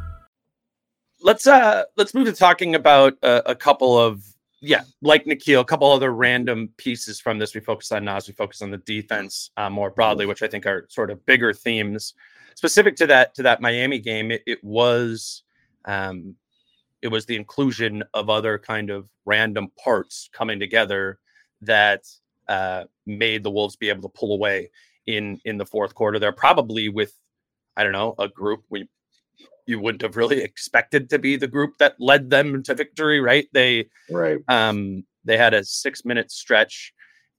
Let's uh let's move to talking about uh, a couple of yeah like Nickeil, a couple other random pieces from this. We focus on Naz, we focus on the defense uh, more broadly, which I think are sort of bigger themes specific to that to that Miami game. It, it was um it was the inclusion of other kind of random parts coming together that uh, made the Wolves be able to pull away in in the fourth quarter. They're probably with I don't know a group we. you wouldn't have really expected to be the group that led them to victory, right? They, right. Um, they had a six minute stretch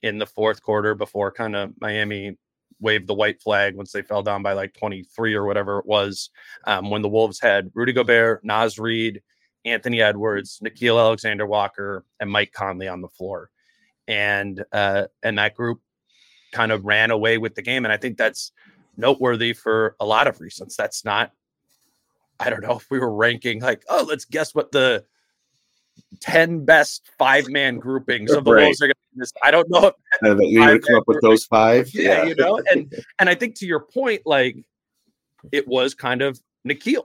in the fourth quarter before kind of Miami waved the white flag once they fell down by like twenty-three or whatever it was. Um, when the Wolves had Rudy Gobert, Naz Reid, Anthony Edwards, Nickeil Alexander-Walker, and Mike Conley on the floor. And, uh, and that group kind of ran away with the game. And I think that's noteworthy for a lot of reasons. That's not, I don't know if we were ranking like, oh, let's guess what the ten best five-man groupings of the right. Wolves are going to miss. I don't know if uh, we would come up with those five. Yeah, yeah, you know, and and I think to your point, like it was kind of Nickeil,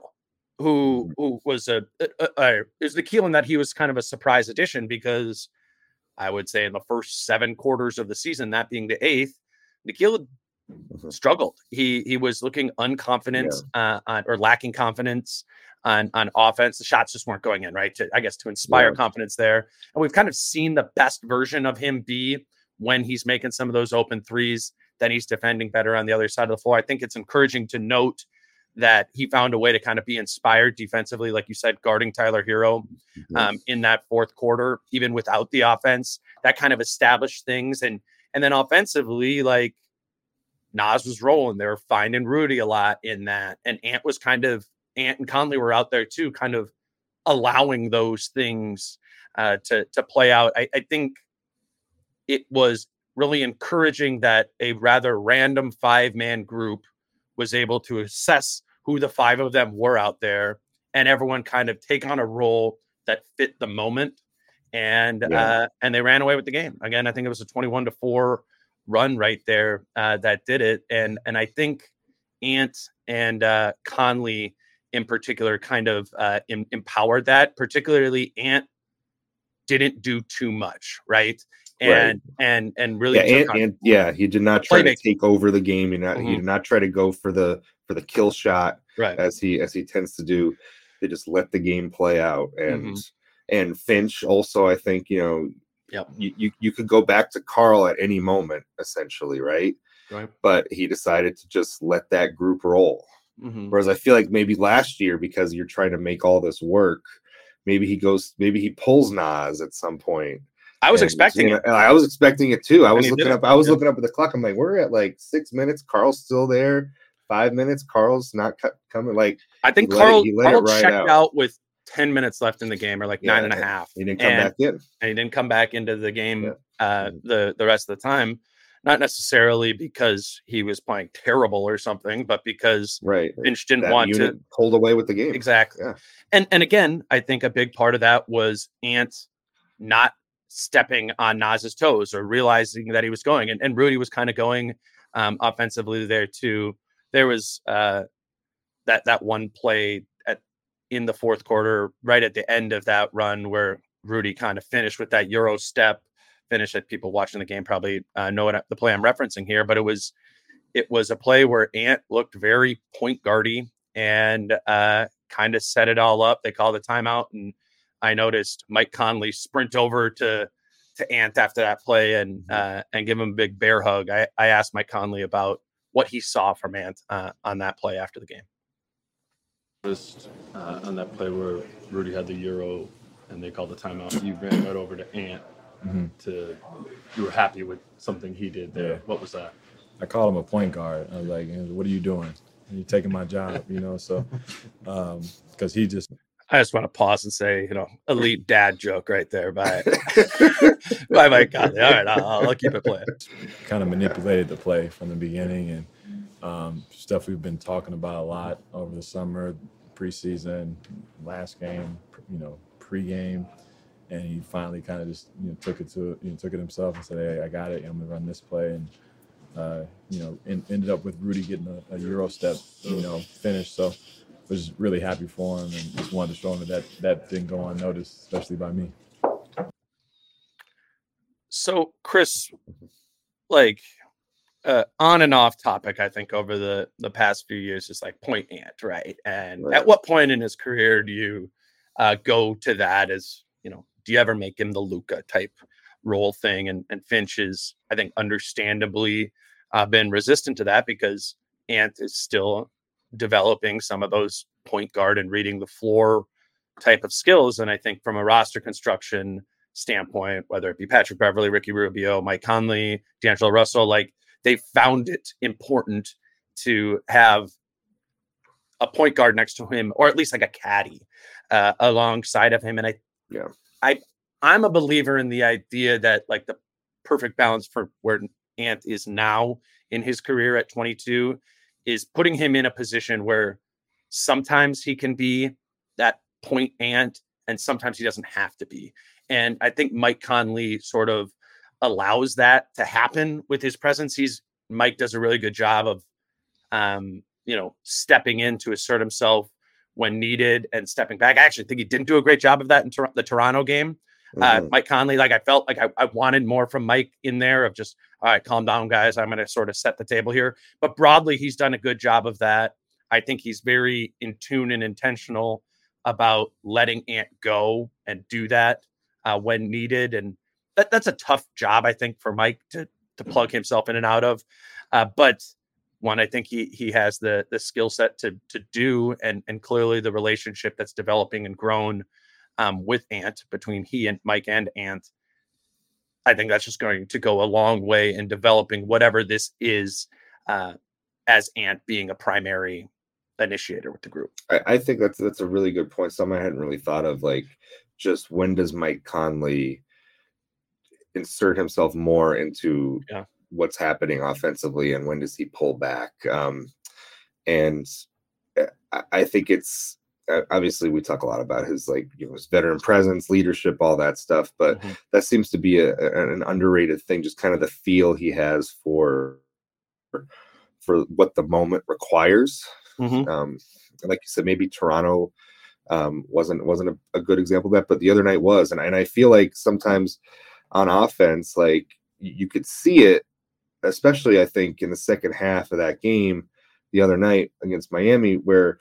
who who was a, a, a, a it was Nickeil in that he was kind of a surprise addition because I would say in the first seven quarters of the season, that being the eighth, Nickeil struggled. He he was looking unconfident yeah. uh, on, or lacking confidence on on offense. The shots just weren't going in, right? To, I guess to inspire yeah. confidence there. And we've kind of seen the best version of him be when he's making some of those open threes. Then he's defending better on the other side of the floor. I think it's encouraging to note that he found a way to kind of be inspired defensively, like you said, guarding Tyler Herro mm-hmm. um, in that fourth quarter, even without the offense. That kind of established things, and and then offensively, like. Naz was rolling. They were finding Rudy a lot in that. And Ant was kind of, Ant and Conley were out there too, kind of allowing those things uh, to, to play out. I, I think it was really encouraging that a rather random five-man group was able to assess who the five of them were out there and everyone kind of take on a role that fit the moment. And, yeah. uh, and they ran away with the game. Again, I think it was a twenty-one to four run right there uh, that did it. And and I think Ant and uh, Conley in particular kind of uh, em- empowered that, particularly Ant didn't do too much, right? And right. and and really yeah, Ant, Ant, yeah, he did not try to take over the game. He not mm-hmm. he did not try to go for the for the kill shot right. as he as he tends to do. They just let the game play out. And mm-hmm. and Finch also, I think, you know, Yep. You, you you could go back to Karl at any moment, essentially, right? Right. But he decided to just let that group roll. Mm-hmm. Whereas I feel like maybe last year, because you're trying to make all this work, maybe he goes, maybe he pulls Naz at some point. I was and, expecting you know, it. I was expecting it too. I was looking up. I was yeah. looking up at the clock. I'm like, we're at like six minutes. Karl's still there. Five minutes. Karl's not cu- coming. Like I think Karl, it, Karl right checked out, out with. ten minutes left in the game or like yeah, nine and a half. He didn't come and, back in. And he didn't come back into the game yeah. uh, the, the rest of the time. Not necessarily because he was playing terrible or something, but because right. Finch didn't that want to hold away with the game. Exactly. Yeah. And and again, I think a big part of that was Ant not stepping on Naz's toes or realizing that he was going. And, and Rudy was kind of going um, offensively there too. There was uh, that that one play in the fourth quarter, right at the end of that run where Rudy kind of finished with that Euro step finish that people watching the game probably uh, know what the play I'm referencing here, but it was, it was a play where Ant looked very point guardy and uh, kind of set it all up. They called a timeout. And I noticed Mike Conley sprint over to, to Ant after that play and, uh, and give him a big bear hug. I, I asked Mike Conley about what he saw from Ant uh, on that play after the game. Just uh, on that play where Rudy had the Euro and they called the timeout, you ran right over to Ant mm-hmm. to, you were happy with something he did there. Yeah. What was that? I called him a point guard. I was like, what are you doing? You're taking my job, you know? So, um, cause he just, I just want to pause and say, you know, elite dad joke right there by by Mike Conley. All right, I'll, I'll keep it playing. Kind of manipulated the play from the beginning, and um, stuff we've been talking about a lot over the summer, preseason, last game, you know, pregame, and he finally kind of just you know took it to you know, took it himself and said, "Hey, I got it. I'm gonna run this play." And uh, you know, in, ended up with Rudy getting a, a Euro step, you know, finish. So. Was really happy for him and just wanted to show him that that didn't go unnoticed, especially by me. So, Chris, like uh, on and off topic, I think over the, the past few years, is like point ant, right? And right. At what point in his career do you uh, go to that as, you know, do you ever make him the Luka type role thing? And, and Finch is, I think, understandably uh, been resistant to that because Ant is still developing some of those point guard and reading the floor type of skills. And I think from a roster construction standpoint, whether it be Patrick Beverley, Ricky Rubio, Mike Conley, D'Angelo Russell, like they found it important to have a point guard next to him, or at least like a caddy uh, alongside of him. And I, yeah, I, I'm a believer in the idea that like the perfect balance for where Ant is now in his career at twenty-two is putting him in a position where sometimes he can be that point Ant and sometimes he doesn't have to be. And I think Mike Conley sort of allows that to happen with his presence. He's Mike does a really good job of, um, you know, stepping in to assert himself when needed and stepping back. I actually think he didn't do a great job of that in Tor- the Toronto game. Mm-hmm. Uh, Mike Conley, like I felt like I, I wanted more from Mike in there of just, all right, calm down, guys. I'm going to sort of set the table here. But broadly, he's done a good job of that. I think he's very in tune and intentional about letting Ant go and do that uh, when needed. And that that's a tough job, I think, for Mike to to plug himself in and out of. Uh, but one, I think he he has the the skill set to to do, and and clearly the relationship that's developing and grown um, with Ant, between he and Mike and Ant, I think that's just going to go a long way in developing whatever this is uh, as Ant being a primary initiator with the group. I, I think that's that's a really good point. Something I hadn't really thought of, like just when does Mike Conley insert himself more into yeah. what's happening offensively and when does he pull back? Um, and I, I think it's, obviously we talk a lot about his like, you know, his veteran presence, leadership, all that stuff, but mm-hmm. that seems to be a, a, an underrated thing, just kind of the feel he has for, for, for what the moment requires. Mm-hmm. Um, like you said, maybe Toronto um, wasn't, wasn't a, a good example of that, but the other night was, and, and I feel like sometimes on offense, like you could see it, especially I think in the second half of that game, the other night against Miami, where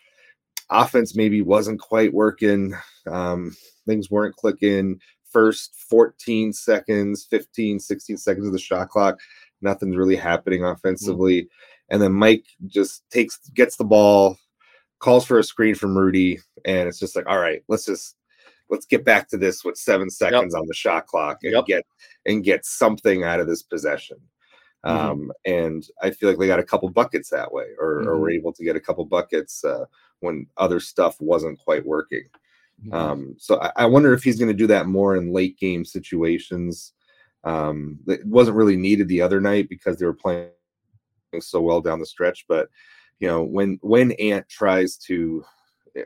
offense maybe wasn't quite working. Um, things weren't clicking. First fourteen seconds, fifteen, sixteen seconds of the shot clock, nothing's really happening offensively. Mm-hmm. And then Mike just takes, gets the ball, calls for a screen from Rudy, and it's just like, all right, let's just let's get back to this with seven seconds yep. on the shot clock and yep. get and get something out of this possession. Mm-hmm. Um, and I feel like they got a couple buckets that way, or, mm-hmm. or were able to get a couple buckets uh, when other stuff wasn't quite working. Mm-hmm. Um, so I, I wonder if he's going to do that more in late game situations. Um, it wasn't really needed the other night because they were playing so well down the stretch. But you know, when when Ant tries to,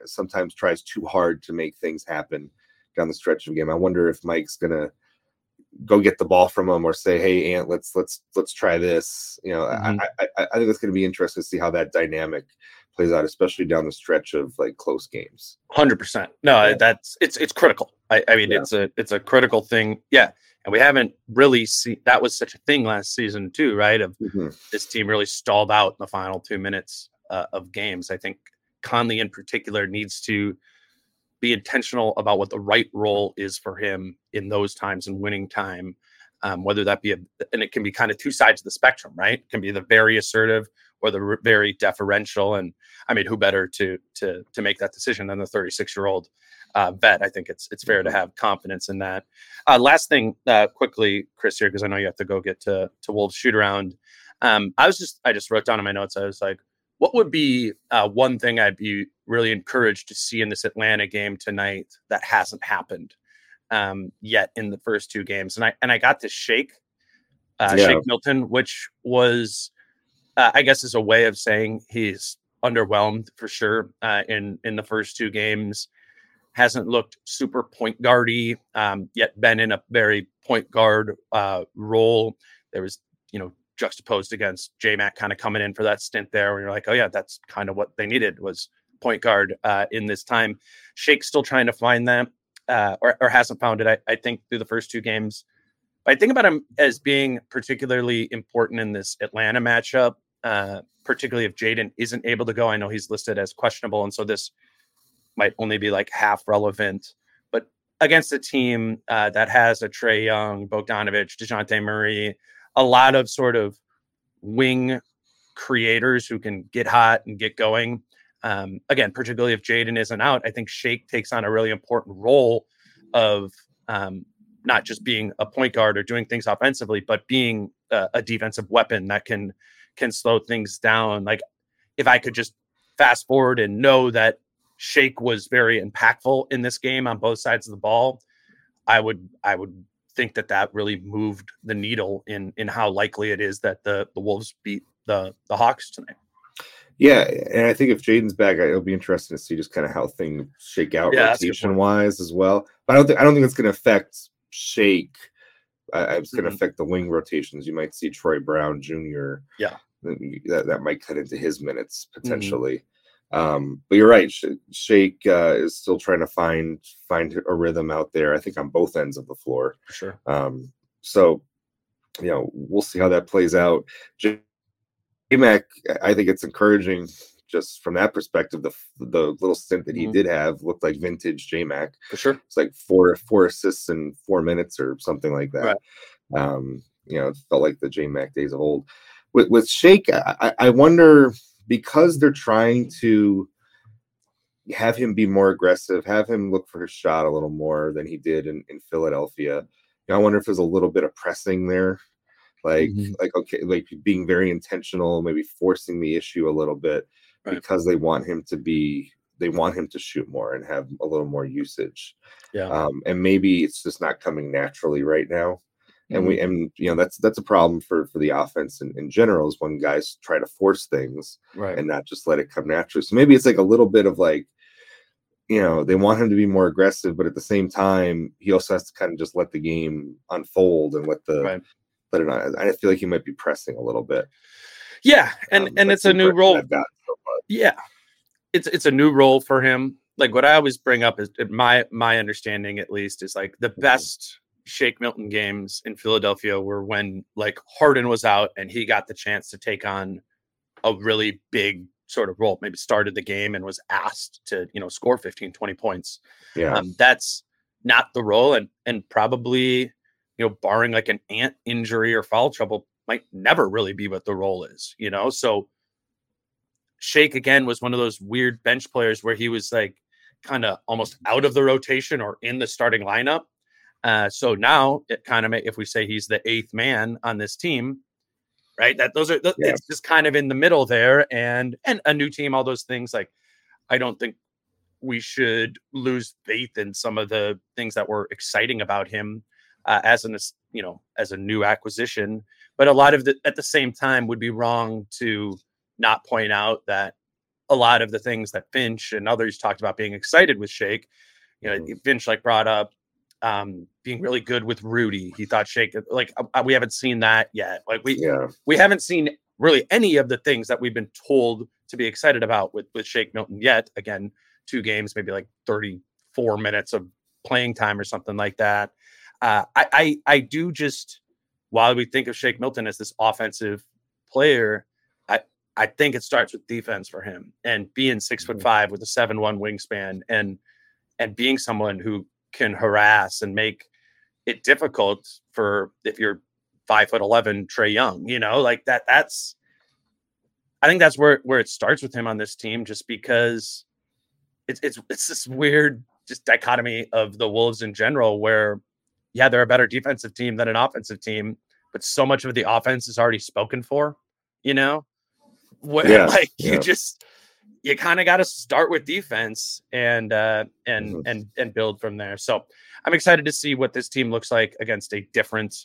sometimes tries too hard to make things happen down the stretch of the game, I wonder if Mike's going to go get the ball from him or say, hey, Ant, let's, let's, let's try this. You know, mm-hmm. I, I, I think it's going to be interesting to see how that dynamic plays out, especially down the stretch of like close games. one hundred percent. No, yeah. that's, it's, it's critical. I, I mean, yeah. it's a, it's a critical thing. Yeah. And we haven't really seen, that was such a thing last season too, right? Of mm-hmm. this team really stalled out in the final two minutes uh, of games. I think Conley in particular needs to be intentional about what the right role is for him in those times and winning time, um, whether that be, a, and it can be kind of two sides of the spectrum, right? It can be the very assertive or the re- very deferential. And I mean, who better to, to, to make that decision than the thirty-six year old uh, vet. I think it's, it's fair to have confidence in that. Uh, last thing uh, quickly, Chris here, cause I know you have to go get to, to Wolves shoot around. Um, I was just, I just wrote down in my notes. I was like, what would be uh, one thing I'd be really encouraged to see in this Atlanta game tonight that hasn't happened um, yet in the first two games. And I and I got to Shake, uh, yeah. Shake Milton, which was, uh, I guess, is a way of saying he's underwhelmed for sure uh, in, in the first two games. Hasn't looked super point guardy, um, yet been in a very point guard uh, role. There was, you know, juxtaposed against J-Mac kind of coming in for that stint there where you're like, oh yeah, that's kind of what they needed was point guard uh, in this time. Shake's still trying to find that uh, or, or hasn't found it, I, I think, through the first two games. But I think about him as being particularly important in this Atlanta matchup, uh, particularly if Jaden isn't able to go. I know he's listed as questionable, and so this might only be like half relevant. But against a team uh, that has a Trae Young, Bogdanovic, DeJounte Murray, a lot of sort of wing creators who can get hot and get going. Um, again, particularly if Jaden isn't out, I think Shake takes on a really important role of um, not just being a point guard or doing things offensively, but being a, a defensive weapon that can, can slow things down. Like if I could just fast forward and know that Shake was very impactful in this game on both sides of the ball, I would, I would, think that that really moved the needle in in how likely it is that the the Wolves beat the the Hawks tonight. Yeah, and I think if Jaden's back, it'll be interesting to see just kind of how things shake out yeah, rotation wise as well. But I don't think I don't think it's going to affect Shake. Uh, it's going to mm-hmm. affect the wing rotations. You might see Troy Brown Junior Yeah, that that might cut into his minutes potentially. Mm-hmm. Um, but you're right. Shake uh, is still trying to find find a rhythm out there, I think, on both ends of the floor. Sure. Um, so, you know, we'll see how that plays out. J-Mac, I think it's encouraging just from that perspective. The the little stint that he mm-hmm. did have looked like vintage J-Mac. For sure. It's like four four assists in four minutes or something like that. Right. Um, you know, it felt like the J-Mac days of old. With, with Shake, I, I wonder... because they're trying to have him be more aggressive, have him look for his shot a little more than he did in, in Philadelphia. You know, I wonder if there's a little bit of pressing there, like, mm-hmm. like, okay, like being very intentional, maybe forcing the issue a little bit right. because they want him to be, they want him to shoot more and have a little more usage. Yeah. Um, and maybe it's just not coming naturally right now. And we, and you know, that's that's a problem for, for the offense in, in general is when guys try to force things right. and not just let it come naturally. So maybe it's like a little bit of like, you know, they want him to be more aggressive, but at the same time, he also has to kind of just let the game unfold and let the right. let it on. I feel like he might be pressing a little bit. Yeah, and um, and it's a new role. So yeah, it's it's a new role for him. Like what I always bring up is my my understanding at least is like the best Shake Milton games in Philadelphia were when like Harden was out and he got the chance to take on a really big sort of role, maybe started the game and was asked to, you know, score fifteen, twenty points. Yeah. Um, that's not the role. And, and probably, you know, barring like an Ant injury or foul trouble might never really be what the role is, you know? So Shake again was one of those weird bench players where he was like kind of almost out of the rotation or in the starting lineup. Uh, so now it kind of, if we say he's the eighth man on this team, right, that those are, th- yeah. it's just kind of in the middle there and, and a new team, all those things. Like, I don't think we should lose faith in some of the things that were exciting about him uh, as an, you know, as a new acquisition, but a lot of the, at the same time would be wrong to not point out that a lot of the things that Finch and others talked about being excited with Shake, you know, mm-hmm. Finch like brought up, Um, being really good with Rudy. He thought Shake, like, uh, we haven't seen that yet. Like we, yeah. we haven't seen really any of the things that we've been told to be excited about with, with Shake Milton yet. Again, two games, maybe like thirty-four minutes of playing time or something like that. Uh, I, I, I do just, while we think of Shake Milton as this offensive player, I, I think it starts with defense for him and being six foot five with a seven, one wingspan and, and being someone who can harass and make it difficult for if you're five foot eleven Trae Young, you know, like that. That's, I think that's where where it starts with him on this team, just because it's it's it's this weird just dichotomy of the Wolves in general, where yeah, they're a better defensive team than an offensive team, but so much of the offense is already spoken for, you know, what yeah, like yeah. you just you kind of got to start with defense and uh, and mm-hmm. and and build from there. So I'm excited to see what this team looks like against a different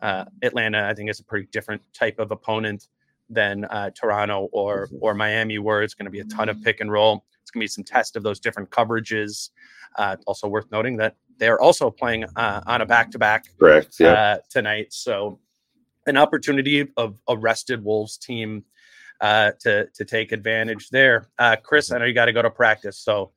uh, Atlanta. I think it's a pretty different type of opponent than uh, Toronto or or Miami, where it's going to be a ton of pick and roll. It's going to be some test of those different coverages. Uh, also worth noting that they are also playing uh, on a back-to-back Correct, yeah. uh, tonight. So an opportunity of a rested Wolves team Uh, to to take advantage there. Uh, Chris, I know you got to go to practice, so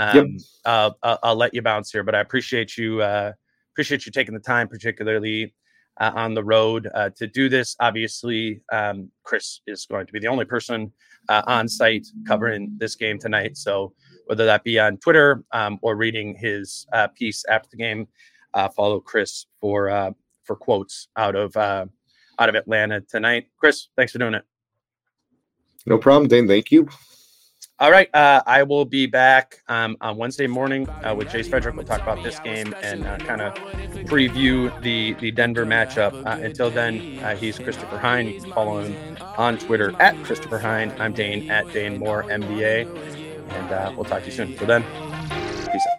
um, yep. uh, I'll, I'll let you bounce here. But I appreciate you uh, appreciate you taking the time, particularly uh, on the road uh, to do this. Obviously, um, Chris is going to be the only person uh, on site covering this game tonight. So whether that be on Twitter um, or reading his uh, piece after the game, uh, follow Chris for uh, for quotes out of uh, out of Atlanta tonight. Chris, thanks for doing it. No problem, Dane. Thank you. All right. Uh, I will be back um, on Wednesday morning uh, with Jace Frederick. We'll talk about this game and uh, kind of preview the, the Denver matchup. Uh, until then, uh, he's Christopher Hine. You can follow him on Twitter at Christopher Hine. I'm Dane at Dane Moore, M B A. And uh, we'll talk to you soon. Till then, peace out.